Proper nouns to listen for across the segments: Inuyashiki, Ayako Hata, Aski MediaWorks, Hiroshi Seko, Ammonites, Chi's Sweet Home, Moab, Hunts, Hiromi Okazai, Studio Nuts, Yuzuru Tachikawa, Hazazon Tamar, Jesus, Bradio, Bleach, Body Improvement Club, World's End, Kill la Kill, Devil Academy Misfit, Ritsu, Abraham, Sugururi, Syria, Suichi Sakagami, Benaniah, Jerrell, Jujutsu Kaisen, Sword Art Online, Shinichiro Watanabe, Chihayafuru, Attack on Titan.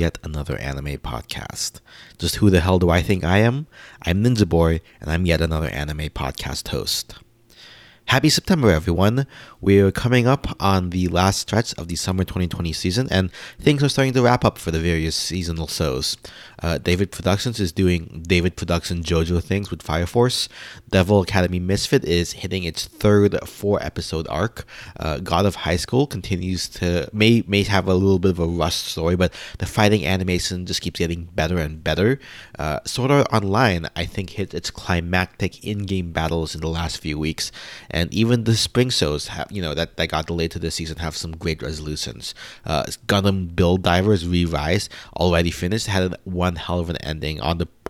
yet another anime podcast. Just who the hell do I think I am? I'm Ninja Boy, and I'm yet another anime podcast host. Happy September, everyone. We're coming up on the last stretch of the summer 2020 season, and things are starting to wrap up for the various seasonal shows. David Productions is doing David Production JoJo things with Fire Force. Devil Academy Misfit is hitting its third 4-episode arc. God of High School continues to may have a little bit of a rushed story, but the fighting animation just keeps getting better and better. Sword Art Online, I think, hit its climactic in-game battles in the last few weeks. And even the spring shows that got delayed to this season have some great resolutions. Gundam Build Divers Re-Rise, already finished, had one hell of an ending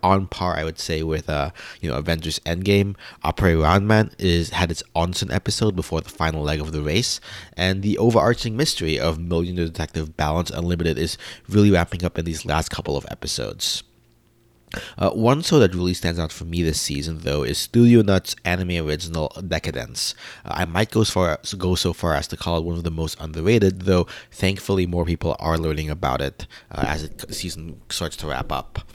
on par, I would say, with Avengers Endgame. Aquarion Evol had its onsen episode before the final leg of the race, and the overarching mystery of Millionaire Detective Balance Unlimited is really wrapping up in these last couple of episodes. One show that really stands out for me this season, though, is Studio Nuts' anime original Decadence. I might go so far as to call it one of the most underrated, though thankfully more people are learning about it as the season starts to wrap up.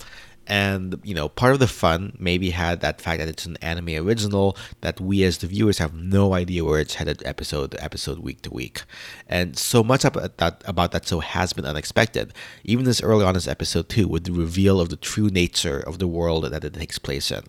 And, part of the fun maybe had that fact that it's an anime original that we as the viewers have no idea where it's headed episode to episode, week to week. And so much about that show has been unexpected, even as early on as episode 2 with the reveal of the true nature of the world that it takes place in.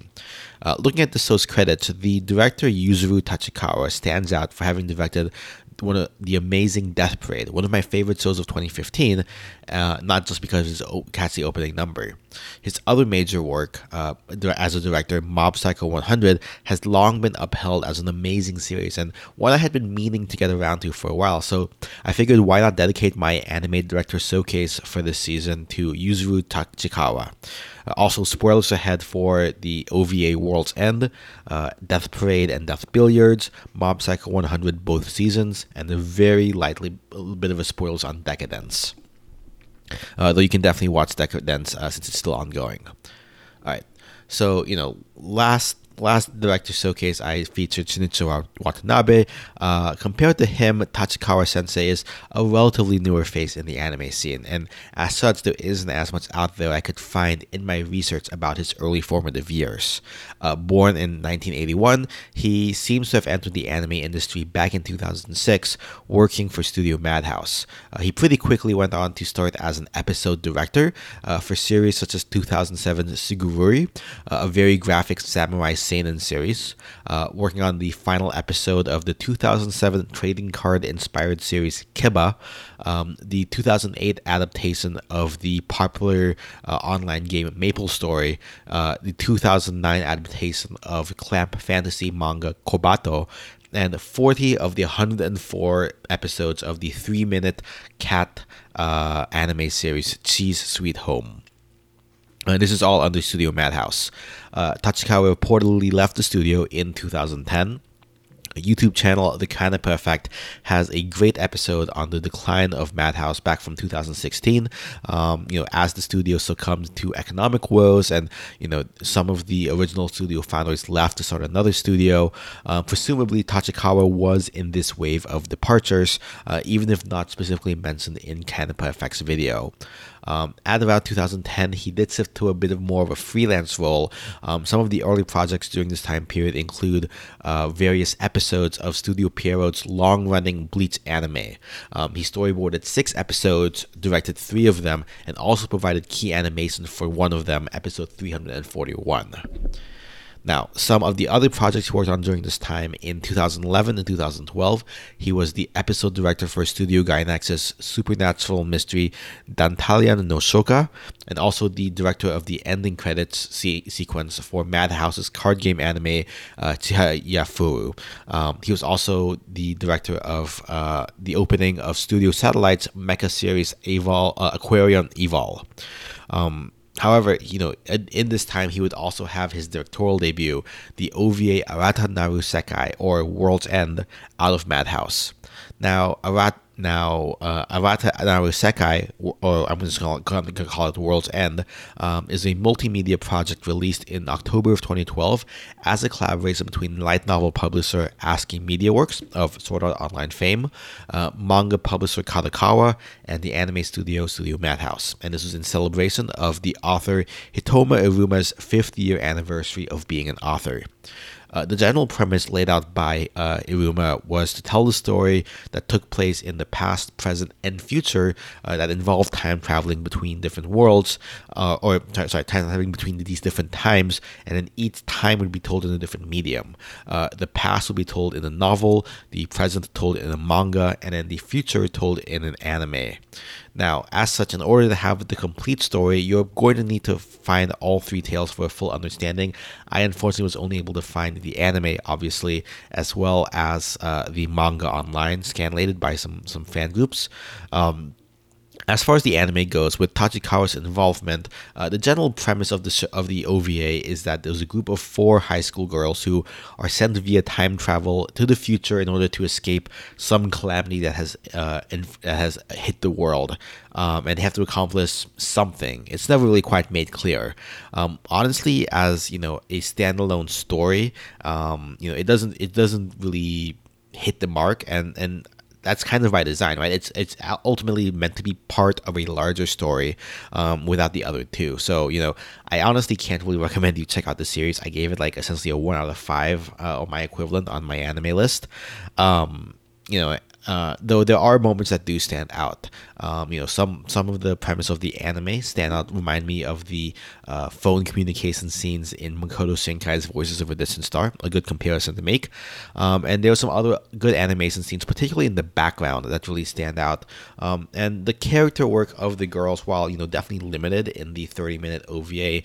Looking at the show's credits, the director Yuzuru Tachikawa stands out for having directed one of the amazing Death Parade, one of my favorite shows of 2015, not just because it's catchy opening number. His other major work as a director, Mob Psycho 100, has long been upheld as an amazing series and one I had been meaning to get around to for a while, so I figured why not dedicate my anime director showcase for this season to Yuzuru Tachikawa. Also, spoilers ahead for the OVA World's End, Death Parade and Death Billiards, Mob Psycho 100 both seasons, and a very lightly bit of a spoilers on Decadence. Though you can definitely watch Decadence since it's still ongoing. All right, so last director showcase I featured Shinichiro Watanabe. Compared to him, Tachikawa Sensei is a relatively newer face in the anime scene, and as such there isn't as much out there I could find in my research about his early formative years. Born in 1981, he seems to have entered the anime industry back in 2006, working for Studio Madhouse. He pretty quickly went on to start as an episode director for series such as 2007's Sugururi, a very graphic samurai seinen series, working on the final episode of the 2007 trading card inspired series Kiba, the 2008 adaptation of the popular online game MapleStory, the 2009 adaptation of Clamp fantasy manga Kobato, and 40 of the 104 episodes of the 3-minute cat anime series Chi's Sweet Home. And this is all under Studio Madhouse. Tachikawa reportedly left the studio in 2010. YouTube channel The Kanepa Effect has a great episode on the decline of Madhouse back from 2016, as the studio succumbed to economic woes and some of the original studio founders left to start another studio. Presumably Tachikawa was in this wave of departures, even if not specifically mentioned in Kanepa Effect's video. At about 2010, he did shift to a bit of more of a freelance role. Some of the early projects during this time period include various episodes of Studio Pierrot's long-running Bleach anime. He storyboarded 6 episodes, directed 3 of them, and also provided key animation for one of them, episode 341. Now, some of the other projects he worked on during this time, in 2011 and 2012, he was the episode director for Studio Gainax's supernatural mystery Dantalian no Shoka, and also the director of the ending credits sequence for Madhouse's card game anime Chihayafuru. He was also the director of the opening of Studio Satellite's mecha series Aquarion Evol. However, in this time, he would also have his directorial debut, the OVA Arata-naru Sekai, or World's End, out of Madhouse. Now, Arata Now, Arata-naru Sekai, or I'm just going to call it World's End, is a multimedia project released in October of 2012 as a collaboration between light novel publisher Aski MediaWorks of Sword Art Online fame, manga publisher Kadokawa, and the anime studio Studio Madhouse. And this was in celebration of the author Hitoma Iruma's 5th-year anniversary of being an author. The general premise laid out by Iruma was to tell the story that took place in the past, present, and future that involved time traveling between different worlds, time traveling between these different times, and then each time would be told in a different medium. The past would be told in a novel, the present told in a manga, and then the future told in an anime. Now, as such, in order to have the complete story, you're going to need to find all three tales for a full understanding. I, unfortunately, was only able to find the anime, obviously, as well as the manga online, scanlated by some fan groups. As far as the anime goes, with Tachikawa's involvement, the general premise of the OVA is that there's a group of 4 high school girls who are sent via time travel to the future in order to escape some calamity that has hit the world, and they have to accomplish something. It's never really quite made clear. Honestly, as you know, a standalone story, it doesn't really hit the mark, and that's kind of by design, right? It's ultimately meant to be part of a larger story without the other two. So, I honestly can't really recommend you check out the series. I gave it like essentially a 1 out of 5 or my equivalent on my anime list. Though there are moments that do stand out. Some of the premise of the anime stand out, remind me of the phone communication scenes in Makoto Shinkai's Voices of a Distant Star, a good comparison to make. And there are some other good animation scenes, particularly in the background, that really stand out. And the character work of the girls, while definitely limited in the 30-minute OVA,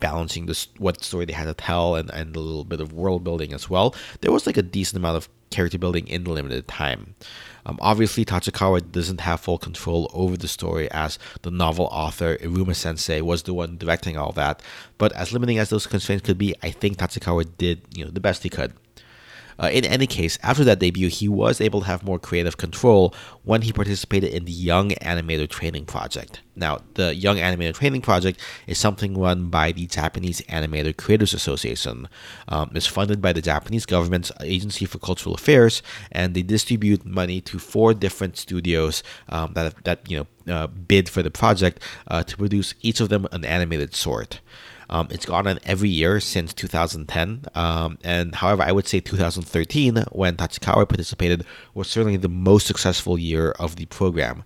balancing what story they had to tell and a little bit of world building as well, there was like a decent amount of character building in the limited time. Obviously, Tachikawa doesn't have full control over the story, as the novel author Iruma Sensei was the one directing all that. But as limiting as those constraints could be, I think Tachikawa did the best he could. In any case, after that debut, he was able to have more creative control when he participated in the Young Animator Training Project. Now, the Young Animator Training Project is something run by the Japanese Animator Creators Association. It's funded by the Japanese government's Agency for Cultural Affairs, and they distribute money to 4 different studios that bid for the project to produce each of them an animated short. It's gone on every year since 2010, and however, I would say 2013, when Tachikawa participated, was certainly the most successful year of the program.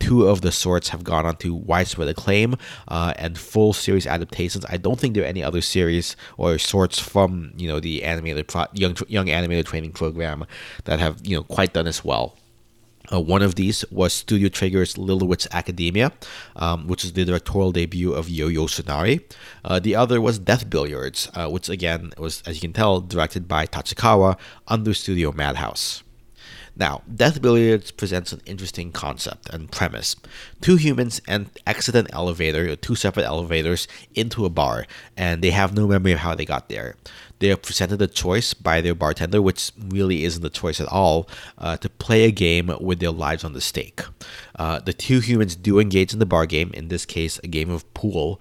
2 of the shorts have gone on to widespread acclaim and full series adaptations. I don't think there are any other series or shorts from the animated young animated training program that have quite done as well. One of these was Studio Trigger's Little Witch Academia, which is the directorial debut of Yo-Yo Shinari. The other was Death Billiards, which again was, as you can tell, directed by Tachikawa under Studio Madhouse. Now, Death Billiards presents an interesting concept and premise. 2 humans exit an elevator, or 2 separate elevators, into a bar, and they have no memory of how they got there. They are presented a choice by their bartender, which really isn't a choice at all, to play a game with their lives on the stake. The 2 humans do engage in the bar game, in this case a game of pool,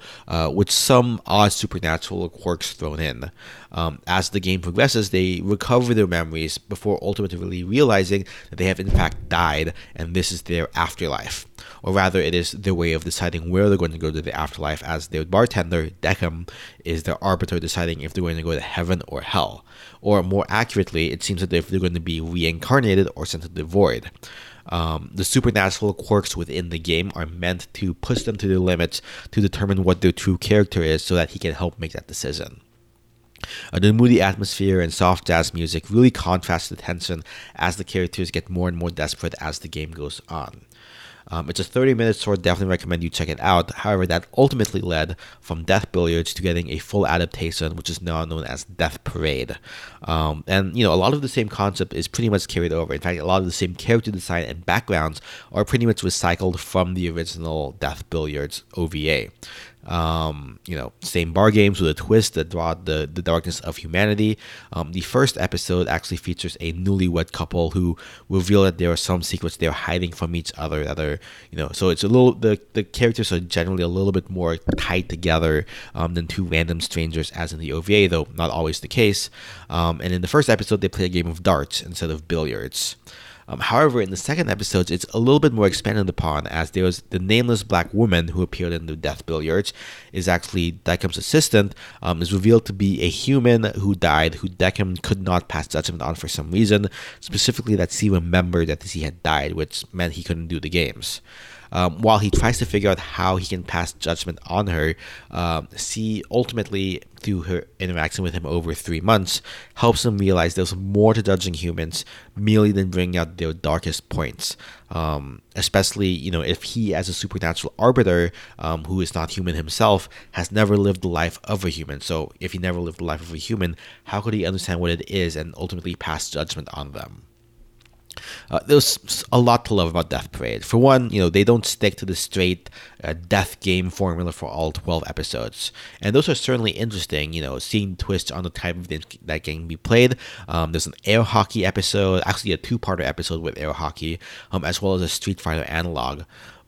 with some odd supernatural quirks thrown in. As the game progresses, they recover their memories before ultimately realizing that they have in fact died, and this is their afterlife. Or rather, it is their way of deciding where they're going to go to the afterlife, as their bartender, Deckham, is their arbiter deciding if they're going to go to heaven or hell. Or more accurately, it seems that if they're going to be reincarnated or sent to the void. The supernatural quirks within the game are meant to push them to their limits to determine what their true character is, so that he can help make that decision. The moody atmosphere and soft jazz music really contrast the tension as the characters get more and more desperate as the game goes on. It's a 30-minute short, definitely recommend you check it out. However, that ultimately led from Death Billiards to getting a full adaptation, which is now known as Death Parade. And, you know, a lot of the same concept is pretty much carried over. In fact, a lot of the same character design and backgrounds are pretty much recycled from the original Death Billiards OVA. You know, same bar games with a twist that brought the darkness of humanity. The first episode actually features a newlywed couple who reveal that there are some secrets they're hiding from each other that are, you know, so it's a little, the characters are generally a little bit more tied together than two random strangers as in the OVA, though not always the case. And in the first episode, they play a game of darts instead of billiards. However, in the second episode, it's a little bit more expanded upon, as there was the nameless black woman who appeared in the Death Billiards is actually Deckham's assistant, is revealed to be a human who died, who Deckham could not pass judgment on for some reason, specifically that she remembered that she had died, which meant he couldn't do the games. While he tries to figure out how he can pass judgment on her, she ultimately, through her interaction with him over 3 months, helps him realize there's more to judging humans merely than bringing out their darkest points. Especially, you know, if he, as a supernatural arbiter who is not human himself, has never lived the life of a human. So if he never lived the life of a human, how could he understand what it is and ultimately pass judgment on them? There's a lot to love about Death Parade. For one, you know, they don't stick to the straight death game formula for all 12 episodes. And those are certainly interesting, you know, seeing twists on the type of that game be played. There's an air hockey episode, actually a two-parter episode with air hockey, as well as a Street Fighter analog.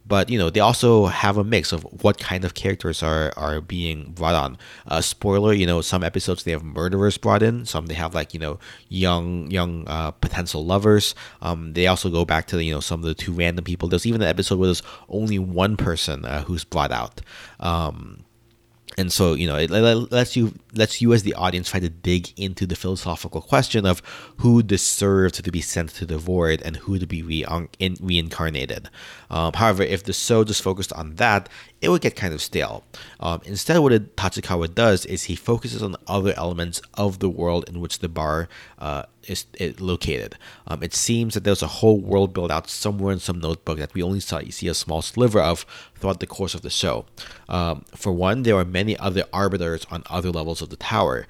But, you know, they also have a mix of what kind of characters are being brought on. Spoiler, you know, some episodes they have murderers brought in. Some they have, like, you know, young potential lovers. They also go back to, you know, some of the two random people. There's even an episode where there's only one person who's brought out. And so, you know, it lets you as the audience try to dig into the philosophical question of who deserves to be sent to the void and who to be reincarnated. However, if the show just focused on that, it would get kind of stale. Instead, what Tachikawa does is he focuses on other elements of the world in which the bar is located. It seems that there's a whole world built out somewhere in some notebook that we only see a small sliver of throughout the course of the show. For one, there are many other arbiters on other levels of the tower,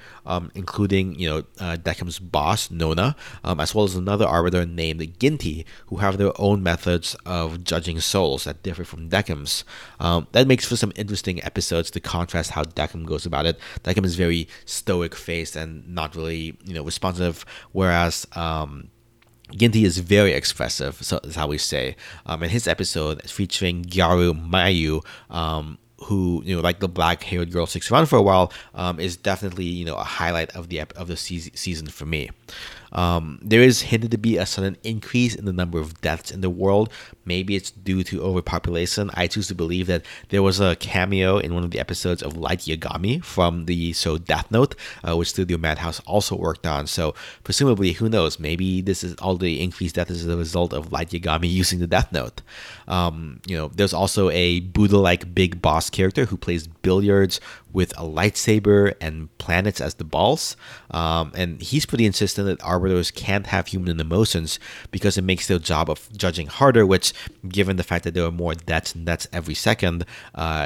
including, you know, Deckham's boss, Nona, as well as another arbiter named Ginty, who have their own methods of judging souls that differ from Deckham's. That makes for some interesting episodes to contrast how Deckham goes about it. Deckham is very stoic-faced and not really, you know, responsive, whereas Ginty is very expressive, so is how we say. In his episode featuring Gyaru Mayu, who, you know, like the black-haired girl sticks around for a while, is definitely, you know, a highlight of the season for me. There is hinted to be a sudden increase in the number of deaths in the world. Maybe it's due to overpopulation. I choose to believe that there was a cameo in one of the episodes of Light Yagami from the show Death Note, which Studio Madhouse also worked on. So presumably, who knows? Maybe this is all the increased death is the result of Light Yagami using the Death Note. You know, there's also a Buddha-like big boss character who plays billiards with a lightsaber and planets as the balls. And he's pretty insistent that arbiters can't have human emotions because it makes their job of judging harder, which, given the fact that there are more deaths and deaths every second,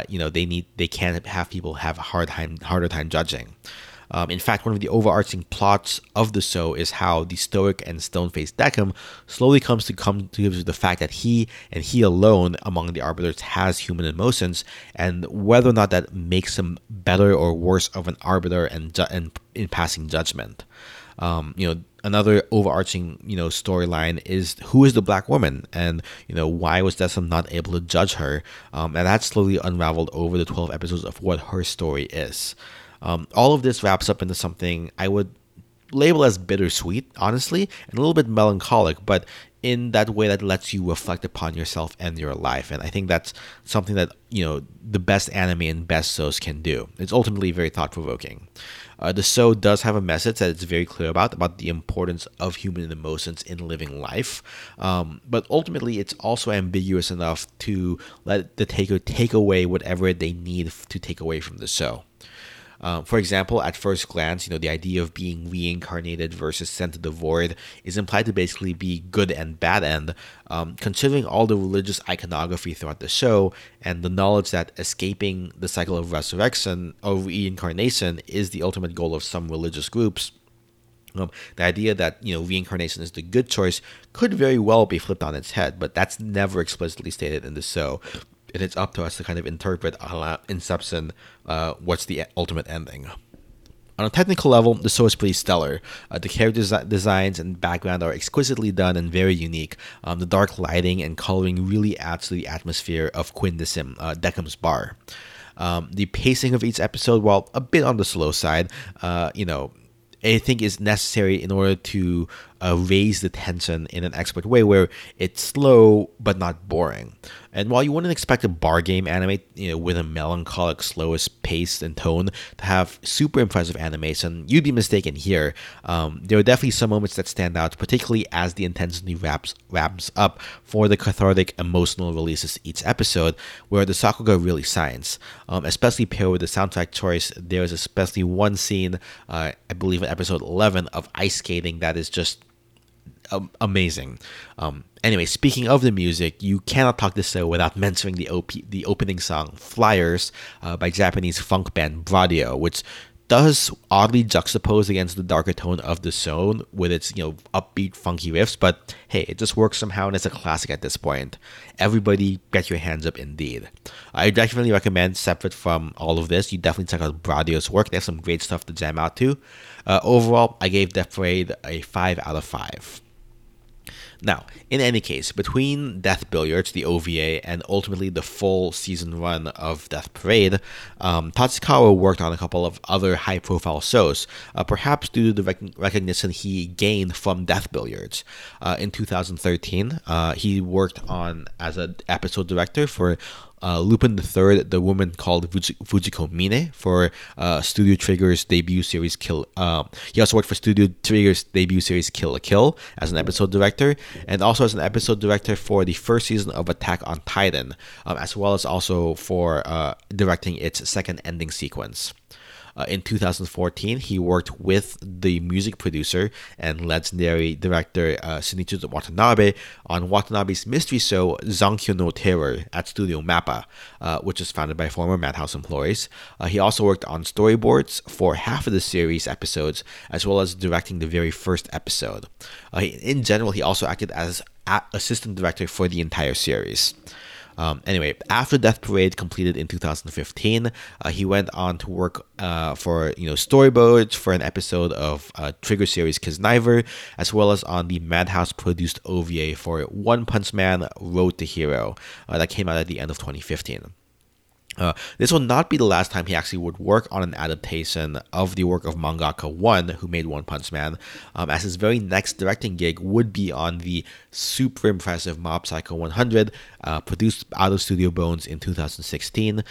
you know, they can't have people have a harder time judging. In fact, one of the overarching plots of the show is how the stoic and stone-faced Deckham slowly comes to grips with the fact that he alone among the arbiters has human emotions, and whether or not that makes him better or worse of an arbiter and in passing judgment. You know, another overarching, you know, storyline is who is the black woman, and, you know, why was Deckham not able to judge her, and that slowly unraveled over the 12 episodes of what her story is. All of this wraps up into something I would label as bittersweet, honestly, and a little bit melancholic, but in that way that lets you reflect upon yourself and your life. And I think that's something that, you know, the best anime and best shows can do. It's ultimately very thought-provoking. The show does have a message that it's very clear about the importance of human emotions in living life. But ultimately, it's also ambiguous enough to let the taker take away whatever they need to take away from the show. For example, at first glance, you know, the idea of being reincarnated versus sent to the void is implied to basically be good and bad end, considering all the religious iconography throughout the show and the knowledge that escaping the cycle of resurrection or reincarnation is the ultimate goal of some religious groups. The idea that, you know, reincarnation is the good choice could very well be flipped on its head, but that's never explicitly stated in the show, and it's up to us to kind of interpret, a la Inception, what's the ultimate ending. On a technical level, the show is pretty stellar. The character designs and background are exquisitely done and very unique. The dark lighting and coloring really adds to the atmosphere of Quintessim, Deckham's bar. The pacing of each episode, while a bit on the slow side, I think is necessary in order to raise the tension in an expert way, where it's slow but not boring. And while you wouldn't expect a bar game anime, you know, with a melancholic, slowest pace and tone to have super impressive animation, you'd be mistaken here. There are definitely some moments that stand out, particularly as the intensity ramps up for the cathartic, emotional releases each episode, where the Sakuga really shines. Especially paired with the soundtrack choice, there is especially one scene, I believe in episode 11, of ice skating that is just amazing. Anyway, speaking of the music, you cannot talk this show without mentioning the opening song "Flyers" by Japanese funk band Bradio, which does oddly juxtapose against the darker tone of the show with its, you know, upbeat, funky riffs. But hey, it just works somehow, and it's a classic at this point. Everybody, get your hands up, indeed. I definitely recommend, separate from all of this, you definitely check out Bradio's work. They have some great stuff to jam out to. Overall, I gave Death Parade a 5 out of 5. Now, in any case, between Death Billiards, the OVA, and ultimately the full season run of Death Parade, Tachikawa worked on a couple of other high-profile shows, perhaps due to the recognition he gained from Death Billiards. In 2013, he worked on as an episode director for Lupin III, The Woman Called Fujiko Mine, for Studio Trigger's debut series Kill. He also worked for Studio Trigger's debut series Kill la Kill as an episode director, and also as an episode director for the first season of Attack on Titan, as well as also for directing its second ending sequence. In 2014, he worked with the music producer and legendary director Shinichiro Watanabe on Watanabe's mystery show Zankyo no Terror at Studio Mappa, which is founded by former Madhouse employees. He also worked on storyboards for half of the series episodes, as well as directing the very first episode. In general, he also acted as assistant director for the entire series. Anyway, after Death Parade completed in 2015, he went on to work for, you know, storyboards for an episode of Trigger series Kiznaiver, as well as on the Madhouse-produced OVA for One Punch Man, Road to Hero, that came out at the end of 2015. This will not be the last time he actually would work on an adaptation of the work of Mangaka One, who made One Punch Man, as his very next directing gig would be on the super impressive Mob Psycho 100, produced out of Studio Bones in 2016,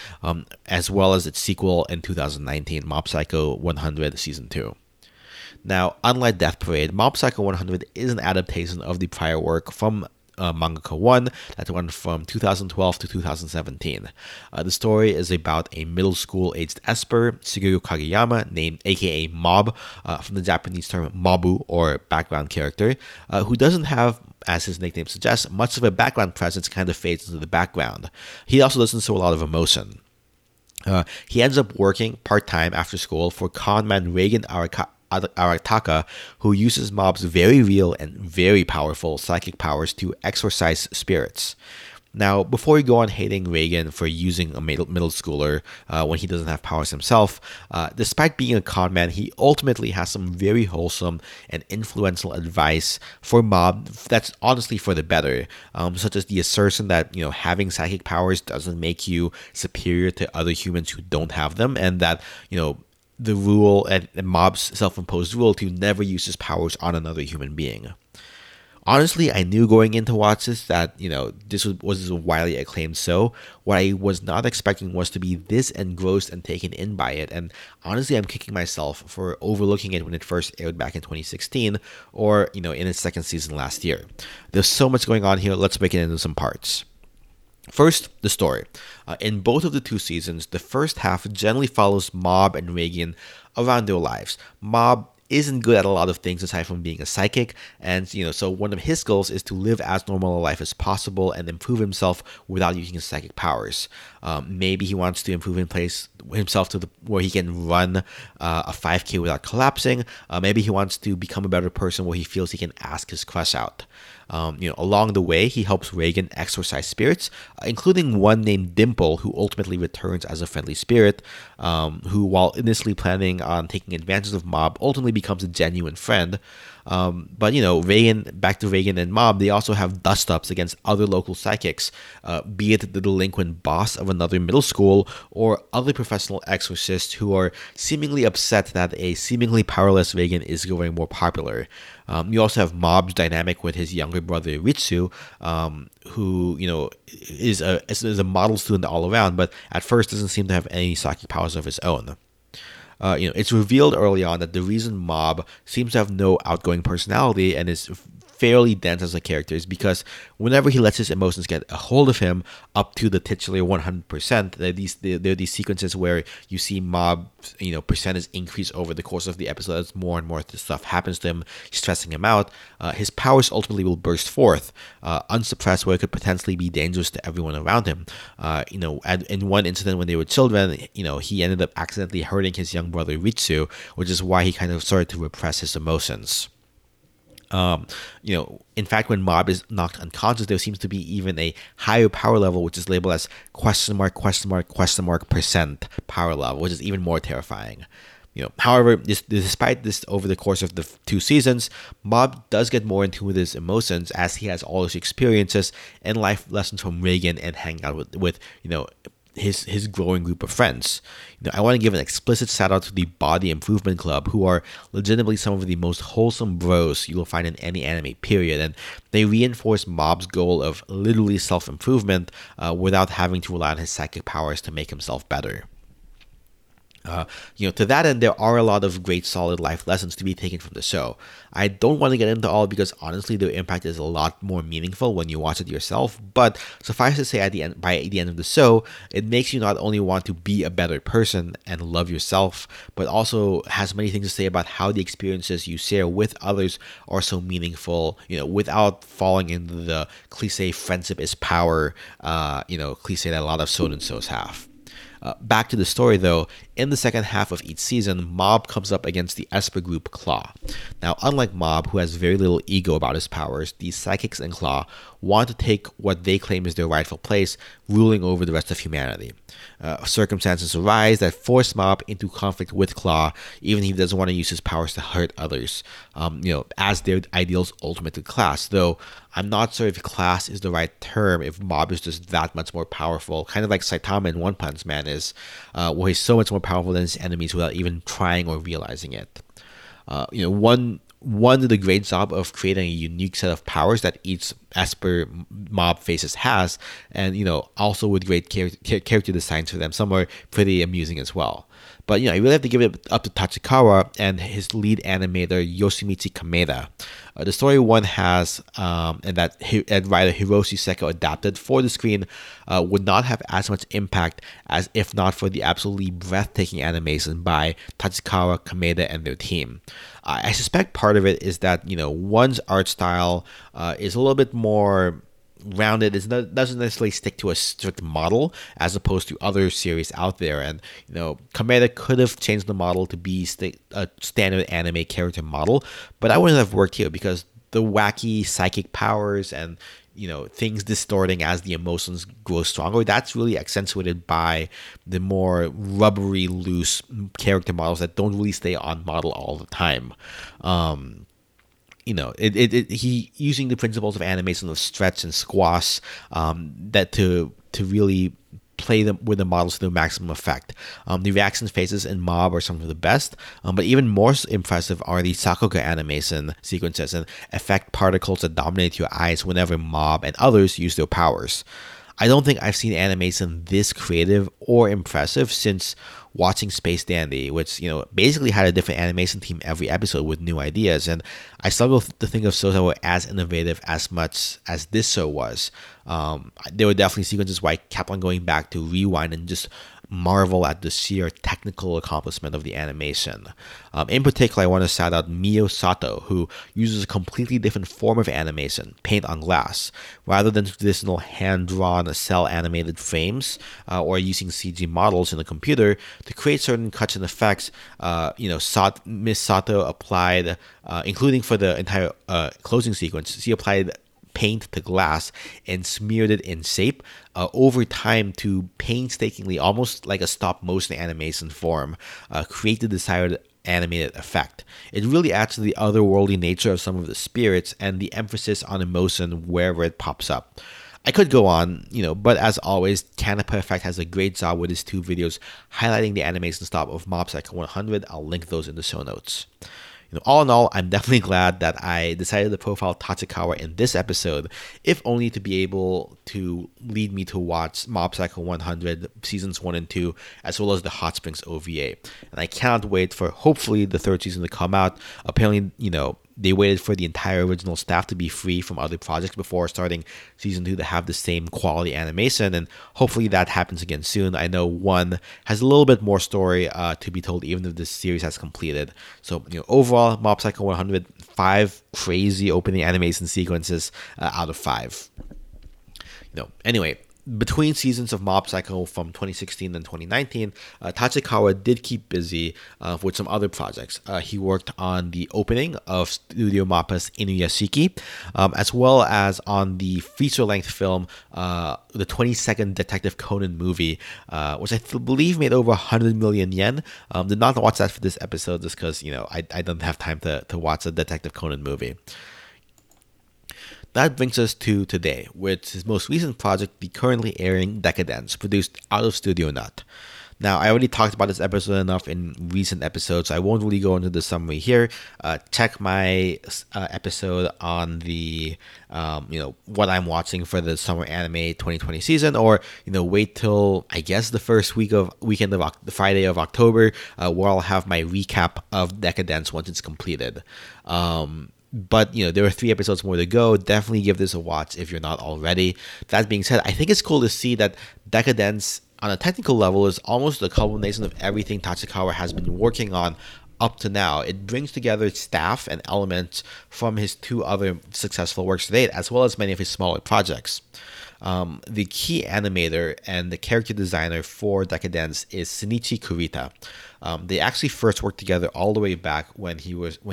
as well as its sequel in 2019, Mob Psycho 100 Season 2. Now, unlike Death Parade, Mob Psycho 100 is an adaptation of the prior work from Mangaka One, that went from 2012 to 2017. The story is about a middle school aged esper, Shigeru Kageyama, named aka Mob, from the Japanese term Mobu, or background character, who doesn't have, as his nickname suggests, much of a background presence, kind of fades into the background. He also doesn't show a lot of emotion. He ends up working part-time after school for con man Reigen Arataka, who uses Mob's very real and very powerful psychic powers to exorcise spirits. Now, before you go on hating Reigen for using a middle schooler when he doesn't have powers himself, despite being a con man, he ultimately has some very wholesome and influential advice for Mob that's honestly for the better, such as the assertion that, you know, having psychic powers doesn't make you superior to other humans who don't have them, and that, you know, the rule and Mob's self-imposed rule to never use his powers on another human being. Honestly, I knew going into watch this that, you know, this was a widely acclaimed show. What I was not expecting was to be this engrossed and taken in by it, and honestly, I'm kicking myself for overlooking it when it first aired back in 2016, or, you know, in its second season last year. There's so much going on here, let's break it into some parts. First, the story. In both of the two seasons, the first half generally follows Mob and Reigen around their lives. Mob isn't good at a lot of things aside from being a psychic, and so one of his goals is to live as normal a life as possible and improve himself without using his psychic powers. Maybe he wants to improve himself to where he can run a 5K without collapsing. Maybe he wants to become a better person where he feels he can ask his crush out. Along the way, he helps Reigen exorcise spirits, including one named Dimple, who ultimately returns as a friendly spirit, who, while initially planning on taking advantage of Mob, ultimately becomes a genuine friend. Back to Reigen and Mob, they also have dust-ups against other local psychics, be it the delinquent boss of another middle school or other professional exorcists who are seemingly upset that a seemingly powerless Reigen is growing more popular. You also have Mob's dynamic with his younger brother Ritsu, who is a model student all around, but at first doesn't seem to have any psychic powers of his own. It's revealed early on that the reason Mob seems to have no outgoing personality and is fairly dense as a character is because whenever he lets his emotions get a hold of him, up to the titular 100%, there are these sequences where you see Mob, percentage increase over the course of the episode as more and more stuff happens to him, stressing him out. His powers ultimately will burst forth, unsuppressed, where it could potentially be dangerous to everyone around him. In one incident when they were children, he ended up accidentally hurting his young brother Ritsu, which is why he kind of started to repress his emotions. In fact, when Mob is knocked unconscious, there seems to be even a higher power level, which is labeled as %, power level, which is even more terrifying. However, despite this, over the course of the two seasons, Mob does get more in tune with his emotions as he has all his experiences and life lessons from Reigen and hang out with his growing group of friends. I want to give an explicit shout out to the Body Improvement Club, who are legitimately some of the most wholesome bros you will find in any anime, period, and they reinforce Mob's goal of literally self-improvement without having to rely on his psychic powers to make himself better. To that end, there are a lot of great solid life lessons to be taken from the show. I don't want to get into all because honestly, their impact is a lot more meaningful when you watch it yourself. But suffice to say, by the end of the show, it makes you not only want to be a better person and love yourself, but also has many things to say about how the experiences you share with others are so meaningful. Without falling into the cliche "friendship is power," cliche that a lot of so-and-sos have. Back to the story, though, in the second half of each season, Mob comes up against the Esper group Claw. Now, unlike Mob, who has very little ego about his powers, these psychics and Claw want to take what they claim is their rightful place, ruling over the rest of humanity. Circumstances arise that force Mob into conflict with Claw, even if he doesn't want to use his powers to hurt others, as their ideals ultimately clash, though I'm not sure if class is the right term if Mob is just that much more powerful, kind of like Saitama in One Punch Man is, where he's so much more powerful than his enemies without even trying or realizing it. One did a great job of creating a unique set of powers that each Esper Mob faces has, and also with great character designs for them. Some are pretty amusing as well. But I really have to give it up to Tachikawa and his lead animator Yoshimichi Kameda. The story one has, and that writer Hiroshi Seko adapted for the screen, would not have as much impact as if not for the absolutely breathtaking animation by Tachikawa, Kameda, and their team. I suspect part of it is that one's art style is a little bit more rounded. It doesn't necessarily stick to a strict model as opposed to other series out there, and Kameda could have changed the model to be a standard anime character model, but I wouldn't have worked here because the wacky psychic powers and things distorting as the emotions grow stronger, that's really accentuated by the more rubbery, loose character models that don't really stay on model all the time. He using the principles of animation of stretch and squash that to really play them with the models to their maximum effect. The reaction phases in Mob are some of the best, but even more impressive are the Sakuga animation sequences and effect particles that dominate your eyes whenever Mob and others use their powers. I don't think I've seen animation this creative or impressive since watching Space Dandy, which, you know, basically had a different animation team every episode with new ideas. And I struggle to think of shows that were as innovative as much as this show was. There were definitely sequences where I kept on going back to rewind and just marvel at the sheer technical accomplishment of the animation. In particular, I want to shout out Mio Sato, who uses a completely different form of animation, paint on glass, rather than traditional hand-drawn cell-animated frames or using CG models in the computer to create certain cuts and effects. Miss Sato applied, including for the entire closing sequence, she applied paint to glass and smeared it in shape over time to painstakingly, almost like a stop-motion animation form, create the desired animated effect. It really adds to the otherworldly nature of some of the spirits and the emphasis on emotion wherever it pops up. I could go on, but as always, Canapa Effect has a great job with his two videos highlighting the animation stop of Mob Psycho 100. I'll link those in the show notes. All in all, I'm definitely glad that I decided to profile Tachikawa in this episode, if only to be able to lead me to watch Mob Psycho 100 Seasons 1 and 2, as well as the Hot Springs OVA. And I cannot wait for, hopefully, the third season to come out. Apparently, they waited for the entire original staff to be free from other projects before starting Season 2 to have the same quality animation, and hopefully that happens again soon. I know 1 has a little bit more story to be told, even if this series has completed. So, overall, Mob Psycho 100, 5 crazy opening animation sequences out of 5. Anyway, between seasons of Mob Psycho from 2016 and 2019, Tachikawa did keep busy with some other projects. He worked on the opening of Studio Mappa's Inuyashiki, as well as on the feature-length film, the 22nd Detective Conan movie, which I believe made over 100 million yen. Did not watch that for this episode just because, I don't have time to watch a Detective Conan movie. That brings us to today, with his most recent project, the currently airing Decadence, produced out of Studio Nut. Now, I already talked about this episode enough in recent episodes, so I won't really go into the summary here. Check my episode on the, what I'm watching for the summer anime 2020 season, or, wait till, I guess, the first the Friday of October, where I'll have my recap of Decadence once it's completed. But, there are 3 episodes more to go. Definitely give this a watch if you're not already. That being said, I think it's cool to see that Decadence, on a technical level, is almost the culmination of everything Tachikawa has been working on up to now. It brings together staff and elements from his 2 other successful works to date, as well as many of his smaller projects. The key animator and the character designer for Decadence is Shinichi Kurita. They actually first worked together all the way back when he first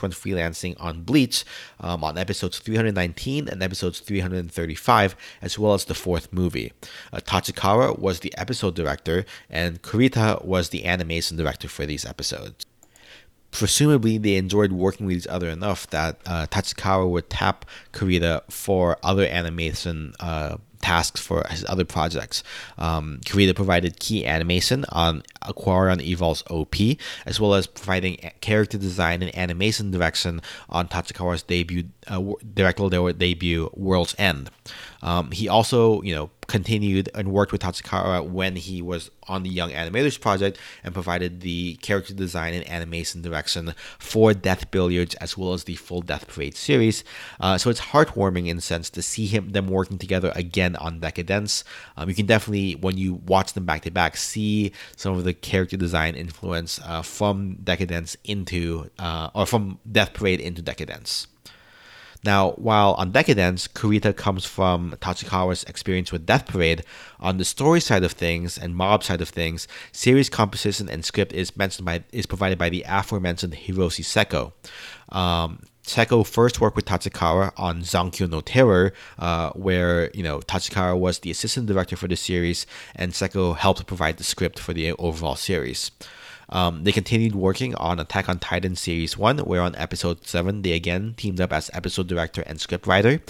went freelancing on Bleach, on episodes 319 and episodes 335, as well as the 4th movie. Tachikawa was the episode director, and Kurita was the animation director for these episodes. Presumably, they enjoyed working with each other enough that Tachikawa would tap Kurita for other animation tasks for his other projects. Kurita provided key animation on Aquarion Evol's OP, as well as providing character design and animation direction on Tachikawa's directorial debut, World's End. He also, continued and worked with Tachikawa when he was on the Young Animators Project and provided the character design and animation direction for Death Billiards, as well as the full Death Parade series. So it's heartwarming in a sense to see them working together again on Decadence. You can definitely, when you watch them back to back, see some of the character design influence from Decadence from Death Parade into Decadence. Now, while on Decadence, Kurita comes from Tachikawa's experience with Death Parade, on the story side of things and mob side of things, series composition and script is provided by the aforementioned Hiroshi Seko. Seko first worked with Tachikawa on Zankyo no Terror, where Tachikawa was the assistant director for the series, and Seko helped provide the script for the overall series. They continued working on Attack on Titan Series 1, where on Episode 7, they again teamed up as episode director and scriptwriter.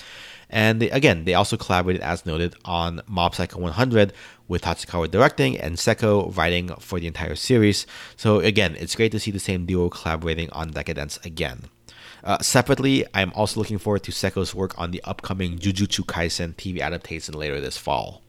And they also collaborated, as noted, on Mob Psycho 100, with Tachikawa directing and Seko writing for the entire series. So again, it's great to see the same duo collaborating on Decadence again. Separately, I'm also looking forward to Seko's work on the upcoming Jujutsu Kaisen TV adaptation later this fall.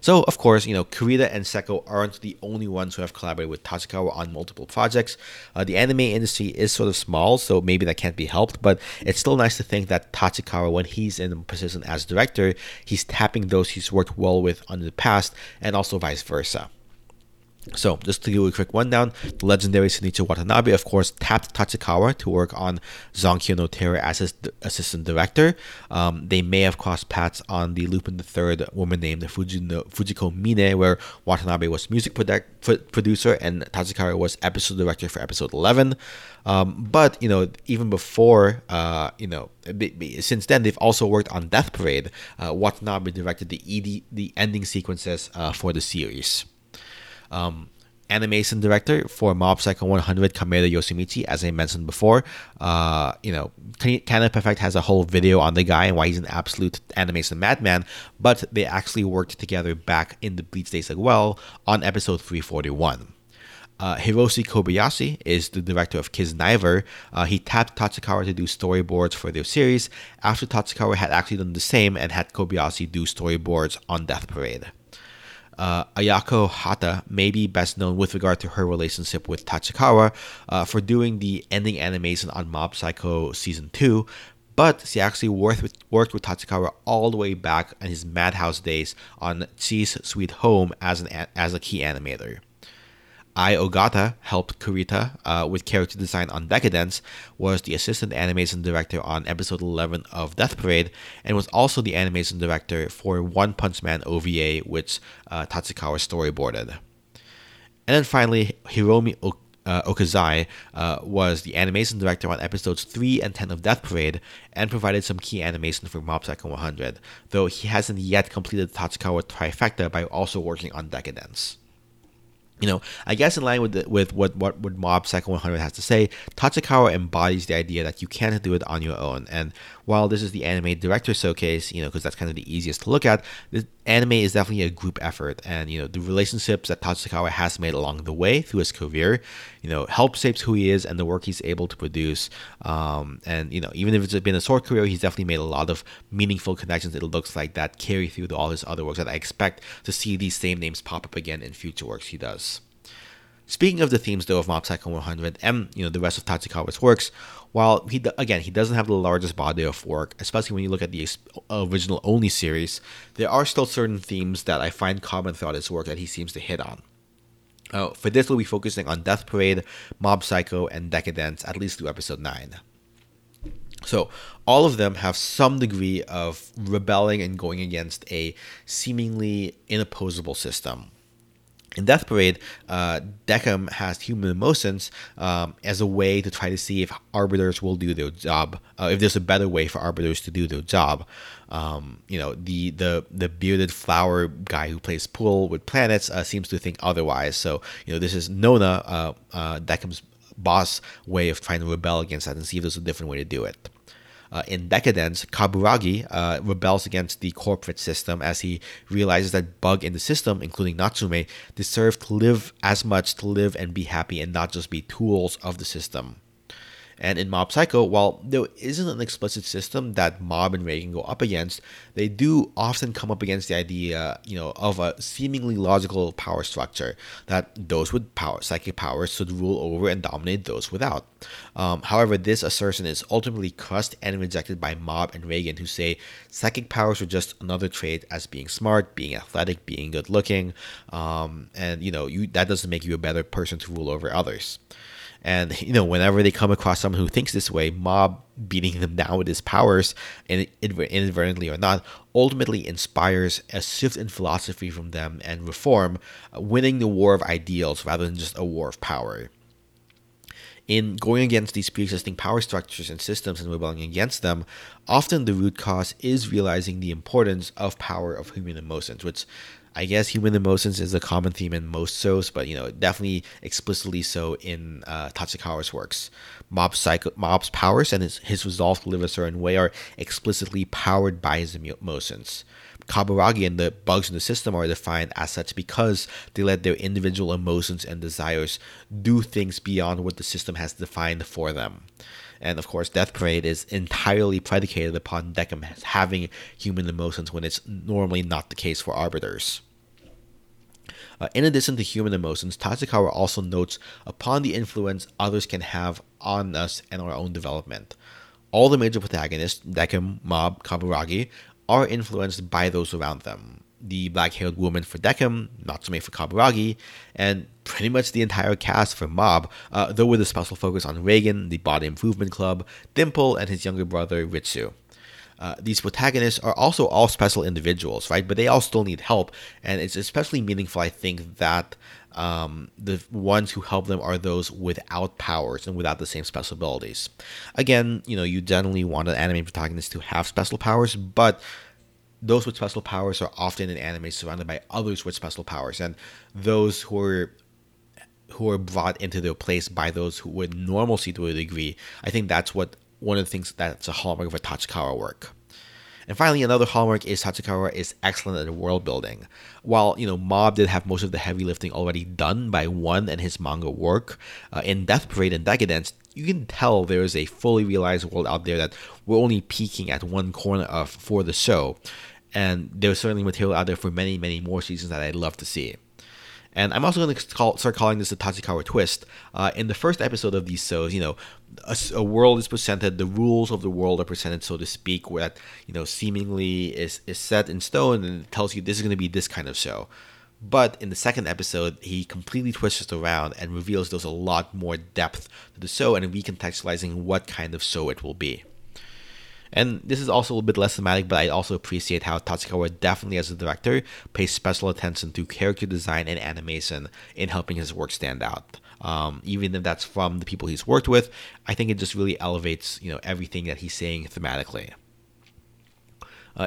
So, of course, Kurita and Seko aren't the only ones who have collaborated with Tachikawa on multiple projects. The anime industry is sort of small, so maybe that can't be helped, but it's still nice to think that Tachikawa, when he's in a position as director, he's tapping those he's worked well with in the past, and also vice versa. So, just to give you a quick rundown, the legendary Shinichiro Watanabe, of course, tapped Tachikawa to work on Zankyo no Terror as his assistant director. They may have crossed paths on the Lupin III woman named Fujiko Mine, where Watanabe was music producer and Tachikawa was episode director for episode 11. But, even before, since then, they've also worked on Death Parade. Watanabe directed the ending sequences for the series. Animation director for Mob Psycho 100, Kameda Yoshimichi, as I mentioned before. Canon Perfect has a whole video on the guy and why he's an absolute animation madman, but they actually worked together back in the Bleach days as well on episode 341. Hiroshi Kobayashi is the director of Kiznaiver. He tapped Tachikawa to do storyboards for their series after Tachikawa had actually done the same and had Kobayashi do storyboards on Death Parade. Ayako Hata may be best known with regard to her relationship with Tachikawa for doing the ending animation on Mob Psycho Season 2, but she actually worked with Tachikawa all the way back in his Madhouse days on Chi's Sweet Home as a key animator. Ai Ogata helped Kurita with character design on Decadence, was the assistant animation director on episode 11 of Death Parade, and was also the animation director for One Punch Man OVA, which Tachikawa storyboarded. And then finally, Hiromi Okazai was the animation director on episodes 3 and 10 of Death Parade and provided some key animation for Mob Psycho 100, though he hasn't yet completed the Tachikawa trifecta by also working on Decadence. I guess in line with what Mob Psycho 100 has to say, Tachikawa embodies the idea that you can't do it on your own. And while this is the anime director showcase, because that's kind of the easiest to look at, the anime is definitely a group effort. And, the relationships that Tachikawa has made along the way through his career, help shapes who he is and the work he's able to produce. And, even if it's been a short career, he's definitely made a lot of meaningful connections, it looks like, that carry through to all his other works that I expect to see these same names pop up again in future works he does. Speaking of the themes, though, of Mob Psycho 100 and, the rest of Tachikawa's works, while, he doesn't have the largest body of work, especially when you look at the original only series, there are still certain themes that I find common throughout his work that he seems to hit on. For this, we'll be focusing on Death Parade, Mob Psycho, and Decadence, at least through episode 9. So, all of them have some degree of rebelling and going against a seemingly inopposable system. In Death Parade, Deckham has human emotions as a way to try to see if arbiters will do their job, if there's a better way for arbiters to do their job. The bearded flower guy who plays pool with planets seems to think otherwise. So, this is Nona, Deckham's boss, way of trying to rebel against that and see if there's a different way to do it. In Decadence, Kaburagi rebels against the corporate system as he realizes that bug in the system, including Natsume, deserve to live as much, to live and be happy, and not just be tools of the system. And in Mob Psycho, while there isn't an explicit system that Mob and Reigen go up against, they do often come up against the idea, of a seemingly logical power structure that those with psychic powers should rule over and dominate those without. However, this assertion is ultimately crushed and rejected by Mob and Reigen, who say psychic powers are just another trait, as being smart, being athletic, being good-looking, and that doesn't make you a better person to rule over others. And, whenever they come across someone who thinks this way, Mob beating them down with his powers, and inadvertently or not, ultimately inspires a shift in philosophy from them and reform, winning the war of ideals rather than just a war of power. In going against these pre-existing power structures and systems and rebelling against them, often the root cause is realizing the importance of power of human emotions, which I guess human emotions is a common theme in most shows, but definitely explicitly so in Tachikawa's works. Mob's powers and his resolve to live a certain way are explicitly powered by his emotions. Kaburagi and the bugs in the system are defined as such because they let their individual emotions and desires do things beyond what the system has defined for them. And of course, Death Parade is entirely predicated upon Deckham having human emotions when it's normally not the case for arbiters. In addition to human emotions, Tachikawa also notes upon the influence others can have on us and our own development. All the major protagonists, Deckham, Mob, Kaburagi, are influenced by those around them. The black-haired woman for Deckham, Natsume for Kaburagi, and pretty much the entire cast for Mob, though with a special focus on Reigen, the Body Improvement Club, Dimple, and his younger brother Ritsu. These protagonists are also all special individuals, right? But they all still need help, and it's especially meaningful, I think, that the ones who help them are those without powers and without the same special abilities. Again, you know, you generally want an anime protagonist to have special powers, but those with special powers are often in anime surrounded by others with special powers, and those who are brought into their place by those who would normalcy to a degree. I think that's what one of the things that's a hallmark of a Tachikawa work. And finally, another hallmark is Tachikawa is excellent at world building. While, you know, Mob did have most of the heavy lifting already done by One and his manga work, in Death Parade and Decadence, you can tell there is a fully realized world out there that we're only peeking at one corner of for the show. And there's certainly material out there for many, many more seasons that I'd love to see. And I'm also going to start calling this the Tachikawa twist. In the first episode of these shows, you know, a world is presented, the rules of the world are presented, so to speak, where that, you know, seemingly is set in stone and it tells you this is going to be this kind of show. But in the second episode, he completely twists it around and reveals there's a lot more depth to the show and recontextualizing what kind of show it will be. And this is also a bit less thematic, but I also appreciate how Tachikawa definitely, as a director, pays special attention to character design and animation in helping his work stand out. Even if that's from the people he's worked with, I think it just really elevates, you know, everything that he's saying thematically.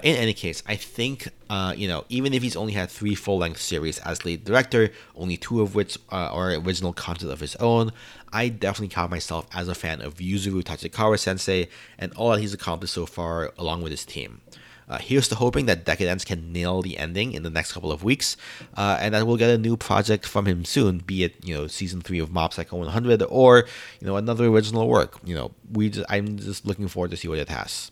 In any case, I think, you know, even if he's only had 3 full-length series as lead director, only 2 of which are original content of his own, I definitely count myself as a fan of Yuzuru Tachikawa sensei and all that he's accomplished so far along with his team. Here's to hoping that Decadence can nail the ending in the next couple of weeks, and that we'll get a new project from him soon, be it, you know, season 3 of Mob Psycho 100 or, you know, another original work. You know, I'm just looking forward to see what it has.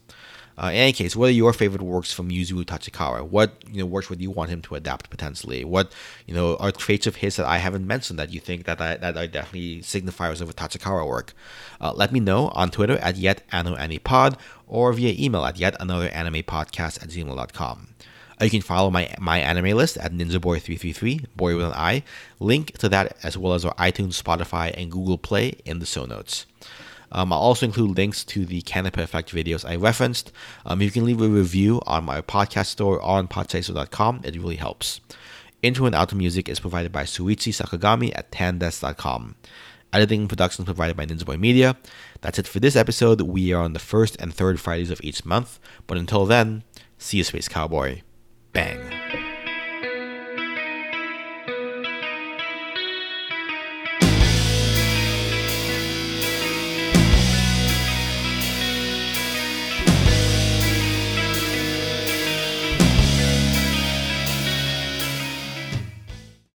In any case, what are your favorite works from Yuzuru Tachikawa? What, you know, works would you want him to adapt potentially? What, you know, are traits of his that I haven't mentioned that you think that are definitely signifiers of a Tachikawa work? Let me know on Twitter at @yetanimepod or via email at yetanotherAnimePodcast@gmail.com. You can follow my anime list at ninjaboy333, boy with an I. Link to that as well as our iTunes, Spotify, and Google Play in the show notes. I'll also include links to the Canopy Effect videos I referenced. You can leave a review on my podcast store or on podchaser.com. It really helps. Intro and outro music is provided by Suichi Sakagami at tandes.com. Editing and production provided by Ninja Boy Media. That's it for this episode. We are on the first and third Fridays of each month. But until then, see you, Space Cowboy. Bang.